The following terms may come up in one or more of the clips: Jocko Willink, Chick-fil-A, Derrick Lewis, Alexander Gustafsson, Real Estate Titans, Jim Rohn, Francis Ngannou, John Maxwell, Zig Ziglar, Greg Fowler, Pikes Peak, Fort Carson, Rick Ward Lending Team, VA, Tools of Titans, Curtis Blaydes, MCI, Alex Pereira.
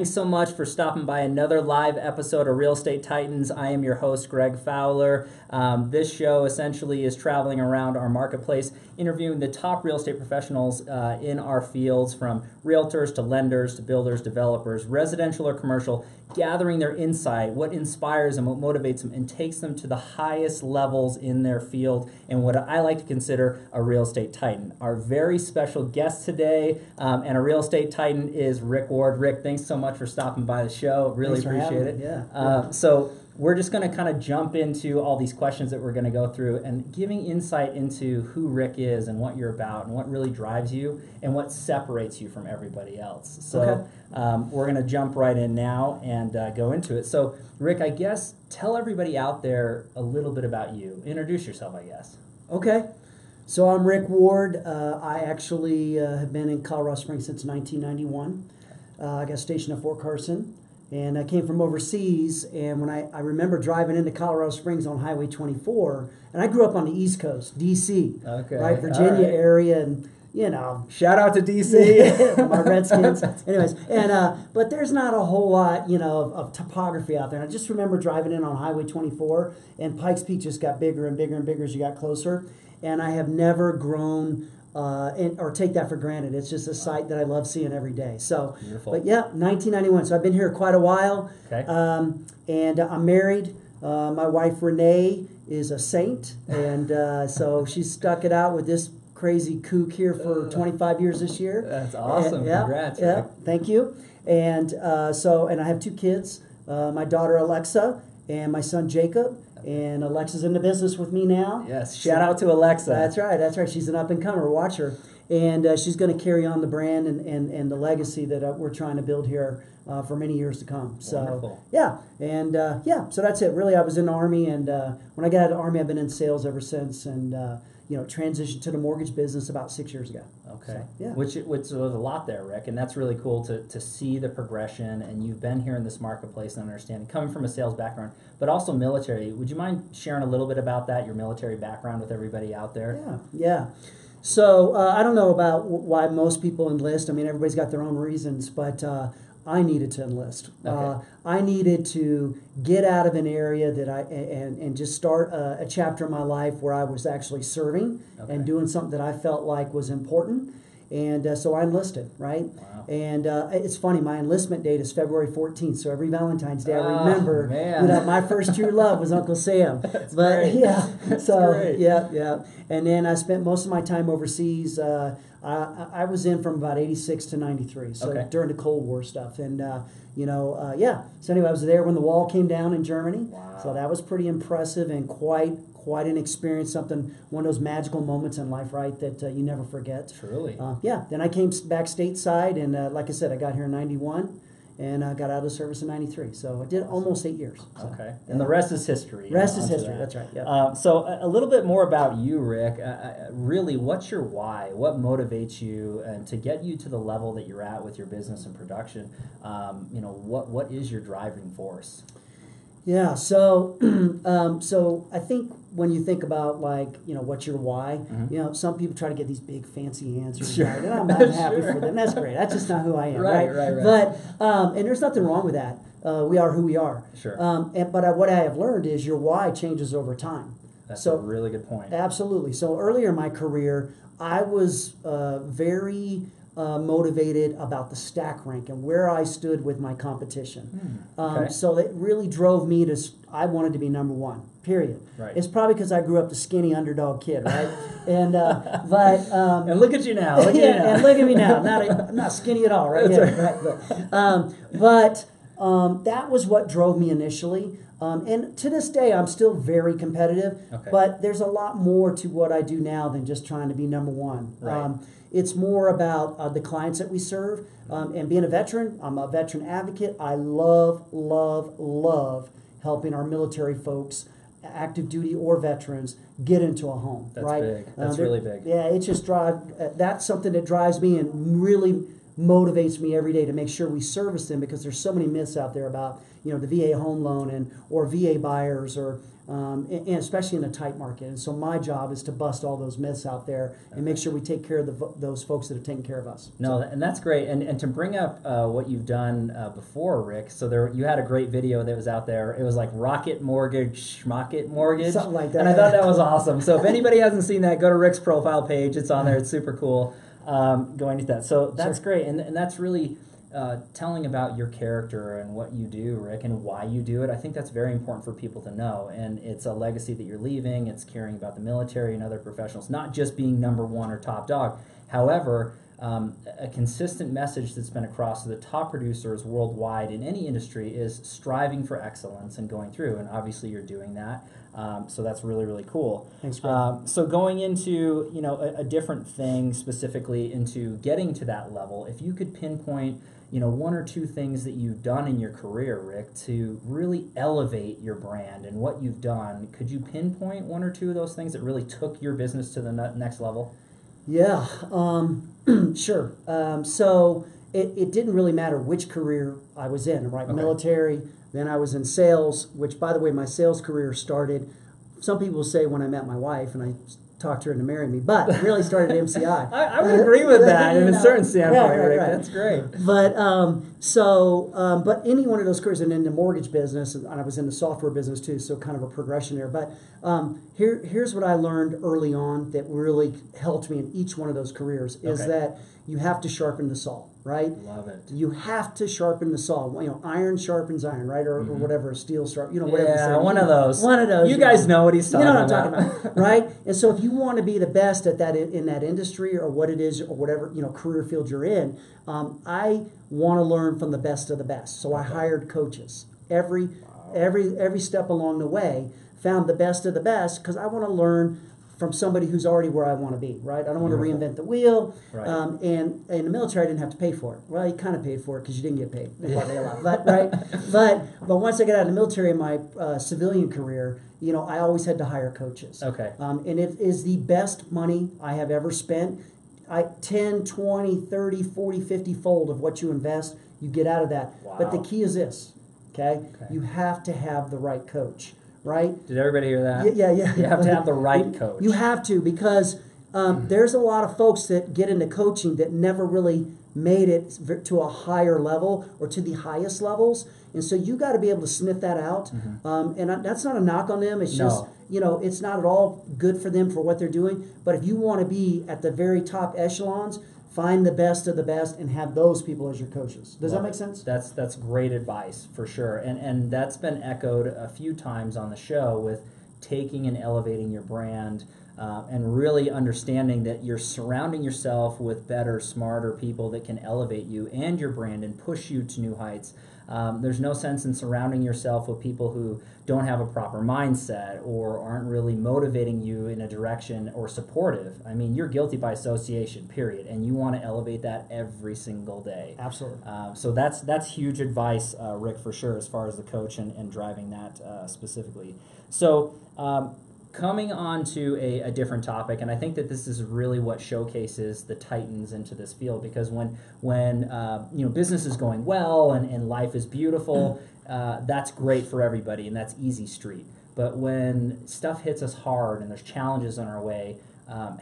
Thanks so much for stopping by another live episode of Real Estate Titans. I am your host, Greg Fowler. This show essentially is traveling around our marketplace, interviewing the top real estate professionals in our fields, from realtors to lenders to builders, developers, residential or commercial, gathering their insight, what inspires them, what motivates them, and takes them to the highest levels in their field and what I like to consider a real estate titan. Our very special guest today and a real estate titan is Rick Ward. Rick, thanks so much for stopping by the show. Really appreciate it. Yeah. So we're just going to kind of jump into all these questions that we're going to go through and giving insight into who Rick is and what you're about and what really drives you and what separates you from everybody else. So okay. We're going to jump right in now and go into it. So Rick, I guess tell everybody out there a little bit about you. Introduce yourself, I guess. Okay. So I'm Rick Ward. I actually have been in Colorado Springs since 1991. I got stationed at Fort Carson, and I came from overseas, and when I remember driving into Colorado Springs on Highway 24, and I grew up on the East Coast, D.C., okay, right, Virginia area, and, you know. Shout out to D.C. My Redskins. Anyways, and but there's not a whole lot, you know, of topography out there, and I just remember driving in on Highway 24, and Pikes Peak just got bigger and bigger and bigger as you got closer, and I have never grown or take that for granted. It's just a sight that I love seeing every day. So, beautiful. But yeah, 1991. So I've been here quite a while. Okay. And I'm married. My wife Renee is a saint, and so she's stuck it out with this crazy kook here for 25 years this year. That's awesome. And, yeah, congrats. Yeah, thank you. And and I have two kids. My daughter Alexa and my son Jacob. And Alexa's in the business with me now. Yes, shout out to Alexa. That's right, that's right. She's an up-and-comer, watch her. And she's going to carry on the brand and the legacy that we're trying to build here for many years to come. So, wonderful. Yeah, and so that's it. Really, I was in the Army, and when I got out of the Army, I've been in sales ever since, and transitioned to the mortgage business about 6 years ago. Okay. So, yeah. Which was a lot there, Rick, and that's really cool to see the progression, and you've been here in this marketplace and understanding, coming from a sales background, but also military. Would you mind sharing a little bit about that, your military background with everybody out there? Yeah. So I don't know about why most people enlist. I mean, everybody's got their own reasons, but I needed to enlist. Okay. I needed to get out of an area that and just start a chapter in my life where I was actually serving, okay, and doing something that I felt like was important. And so I enlisted, right? Wow. And it's funny, my enlistment date is February 14th, so every Valentine's Day I remember that my first true love was Uncle Sam. That's but great. Yeah, that's so great. Yeah. And then I spent most of my time overseas. I was in from about 86 to 93, so okay, during the Cold War stuff. And, so anyway, I was there when the wall came down in Germany. Wow. So that was pretty impressive and quite an experience, something, one of those magical moments in life, right, that you never forget. Truly. Then I came back stateside, and like I said, I got here in 91, and I got out of service in 93. So I did almost 8 years. So. Okay. And the rest is history. That's right. Yep. So a little bit more about you, Rick. Really, what's your why? What motivates you and to get you to the level that you're at with your business and production? What is your driving force? Yeah, so I think when you think about, what's your why, mm-hmm, some people try to get these big fancy answers, sure, right? And I'm not happy for them. That's great. That's just not who I am, right? But, and there's nothing wrong with that. We are who we are. Sure. But what I have learned is your why changes over time. That's a really good point. Absolutely. So earlier in my career, I was very... motivated about the stack rank and where I stood with my competition. So it really drove me to, I wanted to be number one, period. Right. It's probably because I grew up the skinny underdog kid, right? And and look at you now. And look at me now. I'm not skinny at all, right? Right. But that was what drove me initially. And to this day, I'm still very competitive, okay, but there's a lot more to what I do now than just trying to be number one. Right. It's more about the clients that we serve, and being a veteran. I'm a veteran advocate. I love helping our military folks, active duty or veterans, get into a home. That's right? Big. That's really big. Yeah, it's just that's something that drives me and really motivates me every day to make sure we service them, because there's so many myths out there about, you know, the VA home loan and or VA buyers, or and especially in a tight market. And so my job is to bust all those myths out there and make sure we take care of those folks that have taken care of us. No, and that's great. And to bring up what you've done before, Rick, so there you had a great video that was out there. It was like Rocket Mortgage, Schmocket Mortgage. Something like that. And I thought that was awesome. So if anybody hasn't seen that, go to Rick's profile page. It's on there. It's super cool. Going into that. So that's great. And that's really... telling about your character and what you do, Rick, and why you do it. I think that's very important for people to know, and it's a legacy that you're leaving. It's caring about the military and other professionals, not just being number one or top dog. However, a consistent message that's been across to the top producers worldwide in any industry is striving for excellence and going through, and obviously you're doing that. So that's really, really cool. Thanks, Greg. So going into, you know, a different thing specifically into getting to that level, if you could pinpoint, you know, one or two things that you've done in your career, Rick, to really elevate your brand and what you've done. Could you pinpoint one or two of those things that really took your business to the next level? Yeah, sure. So it didn't really matter which career I was in, right? Okay. Military, then I was in sales, which, by the way, my sales career started, some people say when I met my wife and I talked her into marrying me, but it really started at MCI. I would agree with that in a certain standpoint, right. That's great. But but any one of those careers, and in the mortgage business, and I was in the software business too, so kind of a progression there. But here's what I learned early on that really helped me in each one of those careers is that you have to sharpen the saw, right? Love it. You have to sharpen the saw. You know, iron sharpens iron, right? Or whatever, steel sharp, you know, whatever. Yeah, one of those. You guys know what he's talking about. You know what I'm talking about, right? And so if you want to be the best at that in that industry or what it is or whatever, you know, career field you're in, I want to learn from the best of the best. So I hired coaches every step along the way, found the best of the best, because I want to learn from somebody who's already where I want to be, right? I don't want to reinvent the wheel. Right. And in the military, I didn't have to pay for it. Well, you kind of paid for it because you didn't get paid. But once I got out of the military in my civilian career, you know, I always had to hire coaches. Okay. And it is the best money I have ever spent. 10, 20, 30, 40, 50 fold of what you invest, you get out of that. Wow. But the key is this, okay? You have to have the right coach. Right? Did everybody hear that? Yeah. You have to have the right coach. You have to, because there's a lot of folks that get into coaching that never really made it to a higher level or to the highest levels. And so you got to be able to sniff that out. And that's not a knock on them. It's just, you know, it's not at all good for them for what they're doing. But if you want to be at the very top echelons, find the best of the best and have those people as your coaches. Does that make sense? That's great advice for sure. And that's been echoed a few times on the show with taking and elevating your brand and really understanding that you're surrounding yourself with better, smarter people that can elevate you and your brand and push you to new heights. There's no sense in surrounding yourself with people who don't have a proper mindset or aren't really motivating you in a direction or supportive. I mean, you're guilty by association, period, and you want to elevate that every single day. Absolutely. So that's huge advice, Rick, for sure, as far as the coach and driving that specifically. So coming on to a different topic, and I think that this is really what showcases the Titans into this field, because when you know, business is going well and life is beautiful, that's great for everybody and that's easy street. But when stuff hits us hard and there's challenges in our way,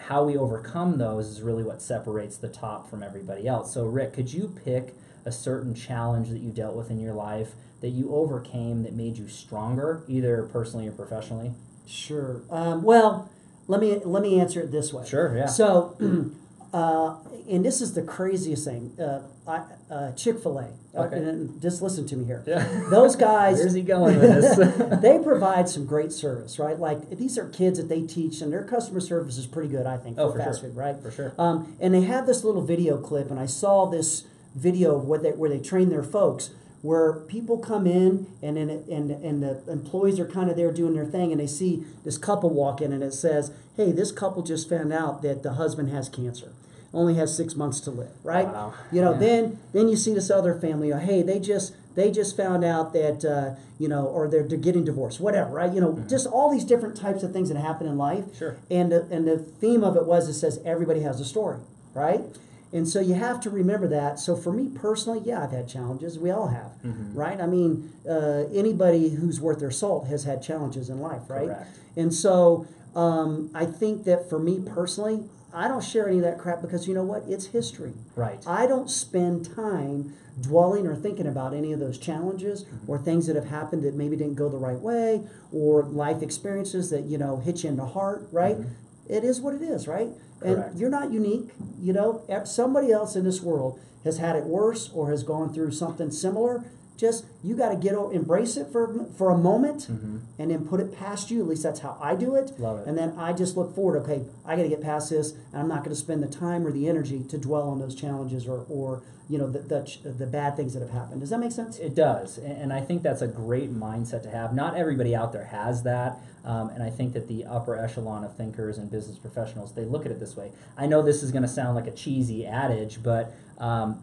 how we overcome those is really what separates the top from everybody else. So Rick, could you pick a certain challenge that you dealt with in your life that you overcame that made you stronger, either personally or professionally? Sure. Well, let me answer it this way. Sure. Yeah. So, and this is the craziest thing. Chick-fil-A. Okay. And just listen to me here. Yeah. Those guys. Where's he going with this? They provide some great service, right? Like, these are kids that they teach, and their customer service is pretty good, I think. For fast food, right? For sure. And they have this little video clip, and I saw this video where they train their folks, where people come in and the employees are kind of there doing their thing, and they see this couple walk in, and it says, hey, this couple just found out that the husband has cancer, only has 6 months to live, right? Wow. You know, then you see this other family, hey, they just found out that, you know, or they're getting divorced, whatever, right? You know, just all these different types of things that happen in life. Sure. And the theme of it was, it says, everybody has a story, right? And so you have to remember that. So for me personally, yeah, I've had challenges. We all have, right? I mean, anybody who's worth their salt has had challenges in life, right? Correct. And so I think that for me personally, I don't share any of that crap because you know what? It's history. Right. I don't spend time dwelling or thinking about any of those challenges or things that have happened that maybe didn't go the right way or life experiences that, you know, hit you in the heart, right? It is what it is, right? Correct. And you're not unique. You know, somebody else in this world has had it worse or has gone through something similar. Just, you got to get embrace it for a moment and then put it past you. At least that's how I do it. Love it. And then I just look forward. Okay, I got to get past this, and I'm not going to spend the time or the energy to dwell on those challenges or you know, the bad things that have happened. Does that make sense? It does. And I think that's a great mindset to have. Not everybody out there has that. And I think that the upper echelon of thinkers and business professionals, they look at it this way. I know this is going to sound like a cheesy adage, but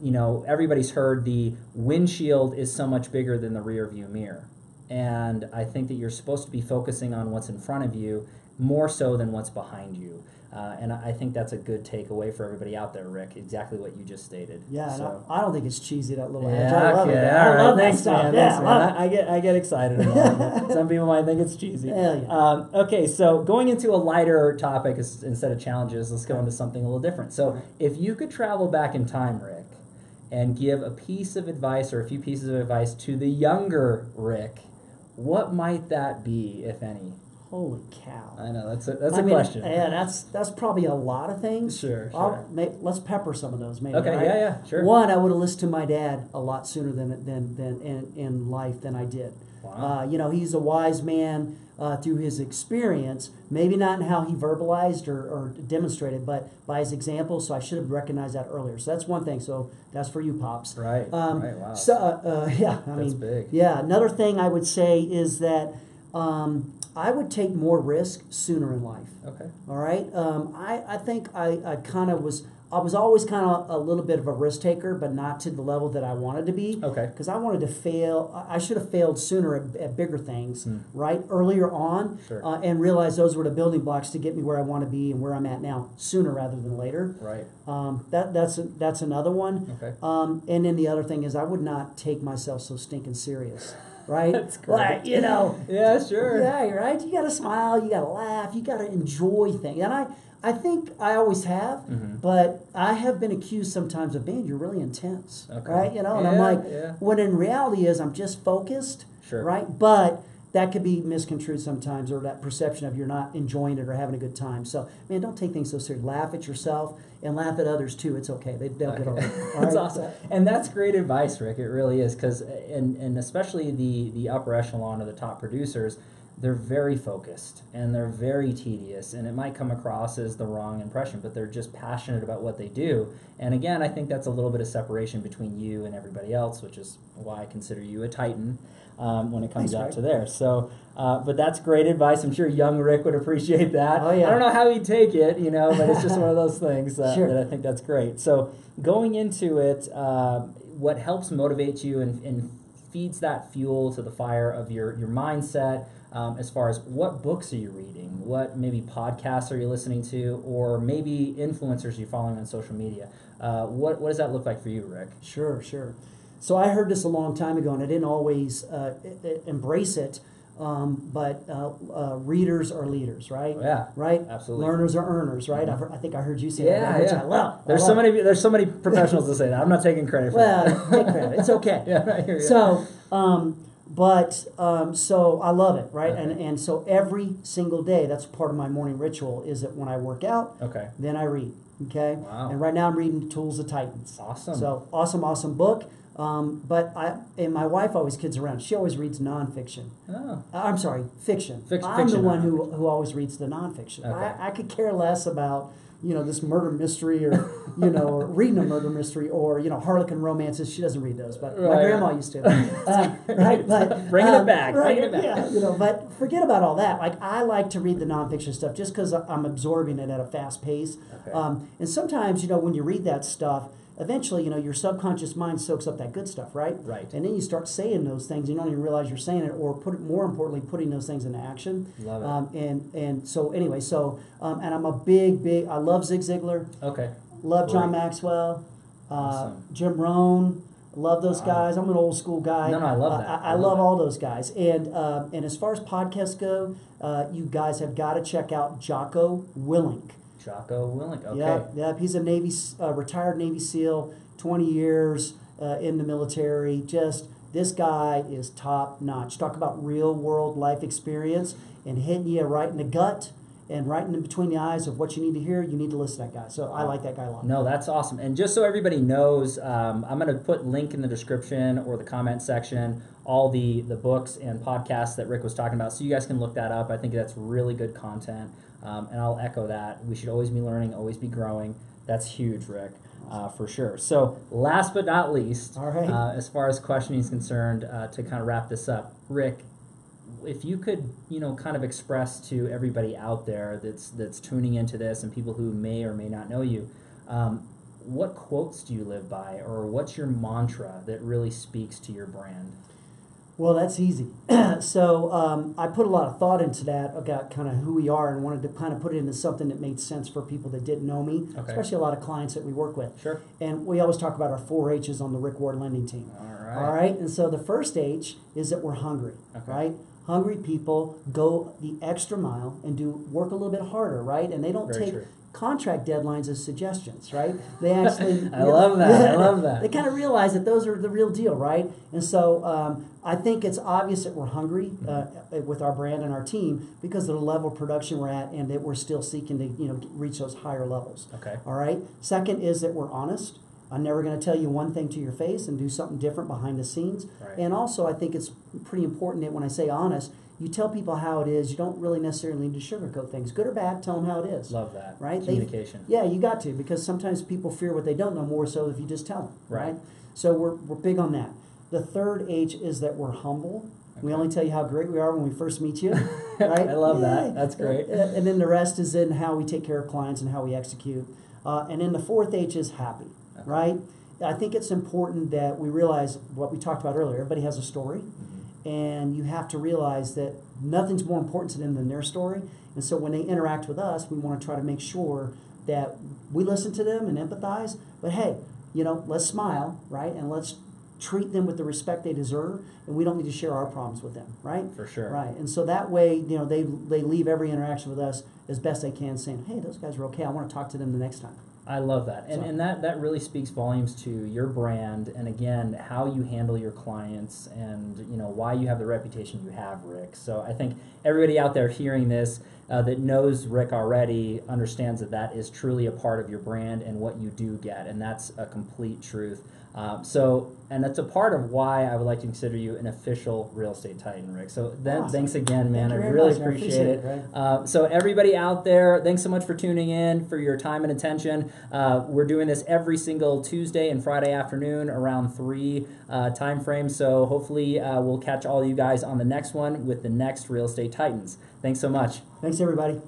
you know, everybody's heard the windshield is so much bigger than the rear view mirror. And I think that you're supposed to be focusing on what's in front of you more so than what's behind you. And I think that's a good takeaway for everybody out there, Rick. Exactly what you just stated. Yeah, so. I don't think it's cheesy, that little edge. I love it. I love that stuff. Yeah, I get excited about it. Some people might think it's cheesy. Yeah. Okay, so going into a lighter topic instead of challenges, let's go into something a little different. So if you could travel back in time, Rick, and give a piece of advice or a few pieces of advice to the younger Rick, what might that be, if any? Holy cow! I know that's a question. Yeah, that's probably a lot of things. Sure. Let's pepper some of those, maybe. Okay. Right? Yeah. Sure. One, I would have listened to my dad a lot sooner in life than I did. Wow. You know, he's a wise man through his experience. Maybe not in how he verbalized or demonstrated, but by his example. So I should have recognized that earlier. So that's one thing. So that's for you, Pops. Right. Right. Wow. So yeah, that's big. Yeah. Another thing I would say is that. I would take more risk sooner in life. Okay. All right. I think I was always kind of a little bit of a risk taker, but not to the level that I wanted to be. Okay. Because I wanted to fail. I should have failed sooner at bigger things, right? Earlier on. Sure. And realized those were the building blocks to get me where I want to be and where I'm at now sooner rather than later. Right. That's another one. Okay. And then the other thing is I would not take myself so stinking serious. Right? That's great. Like, you know. Yeah, sure. Yeah, right? You got to smile. You got to laugh. You got to enjoy things. And I think I always have, but I have been accused sometimes of being, you're really intense. Okay. Right? You know, and I'm like, when in reality is I'm just focused. Sure. Right? But that could be misconstrued sometimes, or that perception of you're not enjoying it or having a good time. So, man, don't take things so seriously. Laugh at yourself and laugh at others, too. It's okay. They'll get over it. All right? That's awesome. And that's great advice, Rick. It really is, because, and especially the upper echelon or the top producers, they're very focused and they're very tedious, and it might come across as the wrong impression, but they're just passionate about what they do. And again, I think that's a little bit of separation between you and everybody else, which is why I consider you a titan when it comes to there. So, but that's great advice. I'm sure young Rick would appreciate that. Oh, yeah. I don't know how he'd take it, you know, but it's just one of those things that I think that's great. So going into it, what helps motivate you and feeds that fuel to the fire of your mindset, as far as what books are you reading, what maybe podcasts are you listening to, or maybe influencers you're following on social media. What does that look like for you, Rick? Sure. So I heard this a long time ago, and I didn't always embrace it, but readers are leaders, right? Yeah, right. Absolutely. Learners are earners, right? Mm-hmm. I think I heard you say that, which I love. There's so many professionals that say that. I'm not taking credit for that. Well, take credit. It's okay. Yeah, right here. Yeah. So, so I love it, right? Okay. And so every single day, that's part of my morning ritual, is that when I work out, then I read, okay? Wow. And right now I'm reading Tools of Titans. Awesome. So awesome book. But my wife always kids around. She always reads nonfiction. Oh. I'm sorry, fiction. I'm the one who always reads the nonfiction. Okay. I could care less about, you know, this murder mystery or, you know, or reading a murder mystery or, you know, Harlequin romances. She doesn't read those, but my grandma used to. Right? But bringing it back. Right, bringing it back. Yeah, you know, but forget about all that. Like, I like to read the nonfiction stuff just because I'm absorbing it at a fast pace. Okay. And sometimes, you know, when you read that stuff, eventually, you know, your subconscious mind soaks up that good stuff, right? Right. And then you start saying those things. You don't even realize you're saying it, or more importantly, putting those things into action. Love it. And so anyway, and I'm I love Zig Ziglar. Okay. Love John Maxwell. Awesome. Jim Rohn. Love those guys. I'm an old school guy. No, I love that. I love all those guys. And as far as podcasts go, you guys have got to check out Jocko Willink. Jocko Willink. Okay. Yep. He's a Navy retired Navy SEAL, 20 years in the military. Just this guy is top notch. Talk about real world life experience and hitting you right in the gut and right in between the eyes of what you need to hear. You need to listen to that guy. So I like that guy a lot. No, that's awesome. And just so everybody knows, I'm going to put link in the description or the comment section, all the books and podcasts that Rick was talking about. So you guys can look that up. I think that's really good content. And I'll echo that. We should always be learning, always be growing. That's huge, Rick, for sure. So last but not least, as far as questioning is concerned, to kind of wrap this up, Rick, if you could, kind of express to everybody out there that's tuning into this and people who may or may not know you, what quotes do you live by, or what's your mantra that really speaks to your brand? Well, that's easy. So I put a lot of thought into that about kind of who we are and wanted to kind of put it into something that made sense for people that didn't know me, especially a lot of clients that we work with. Sure. And we always talk about our 4 H's on the Rick Ward Lending Team. All right. And so the first H is that we're hungry, right? Hungry people go the extra mile and do work a little bit harder, right? And they don't take contract deadlines as suggestions, right? They actually... I love that. They kind of realize that those are the real deal, right? And so I think it's obvious that we're hungry with our brand and our team because of the level of production we're at and that we're still seeking to reach those higher levels. Okay. All right? Second is that we're honest. I'm never going to tell you one thing to your face and do something different behind the scenes. Right. And also, I think it's pretty important that when I say honest, you tell people how it is. You don't really necessarily need to sugarcoat things. Good or bad, tell them how it is. Love that. Right? Communication. You got to, because sometimes people fear what they don't know more so if you just tell them. Right? So we're big on that. The third H is that we're humble. Okay. We only tell you how great we are when we first meet you, right? I love that. That's great. And then the rest is in how we take care of clients and how we execute. And then the fourth H is happy. Okay. Right? I think it's important that we realize what we talked about earlier. Everybody has a story, and you have to realize that nothing's more important to them than their story. And so when they interact with us, we want to try to make sure that we listen to them and empathize. But hey, let's smile, right? And let's treat them with the respect they deserve, and we don't need to share our problems with them, right? For sure. Right. And so that way, they leave every interaction with us as best they can, saying, hey, those guys are okay. I want to talk to them the next time. I love that. And that really speaks volumes to your brand and, again, how you handle your clients and, why you have the reputation you have, Rick. So I think everybody out there hearing this that knows Rick already understands that is truly a part of your brand and what you do get, and that's a complete truth. And that's a part of why I would like to consider you an official Real Estate Titan, Rick. So thanks again, man. I really appreciate it. Right? So everybody out there, thanks so much for tuning in, for your time and attention. We're doing this every single Tuesday and Friday afternoon around 3 time frame. So hopefully we'll catch all you guys on the next one with the next Real Estate Titans. Thanks so much. Thanks, everybody.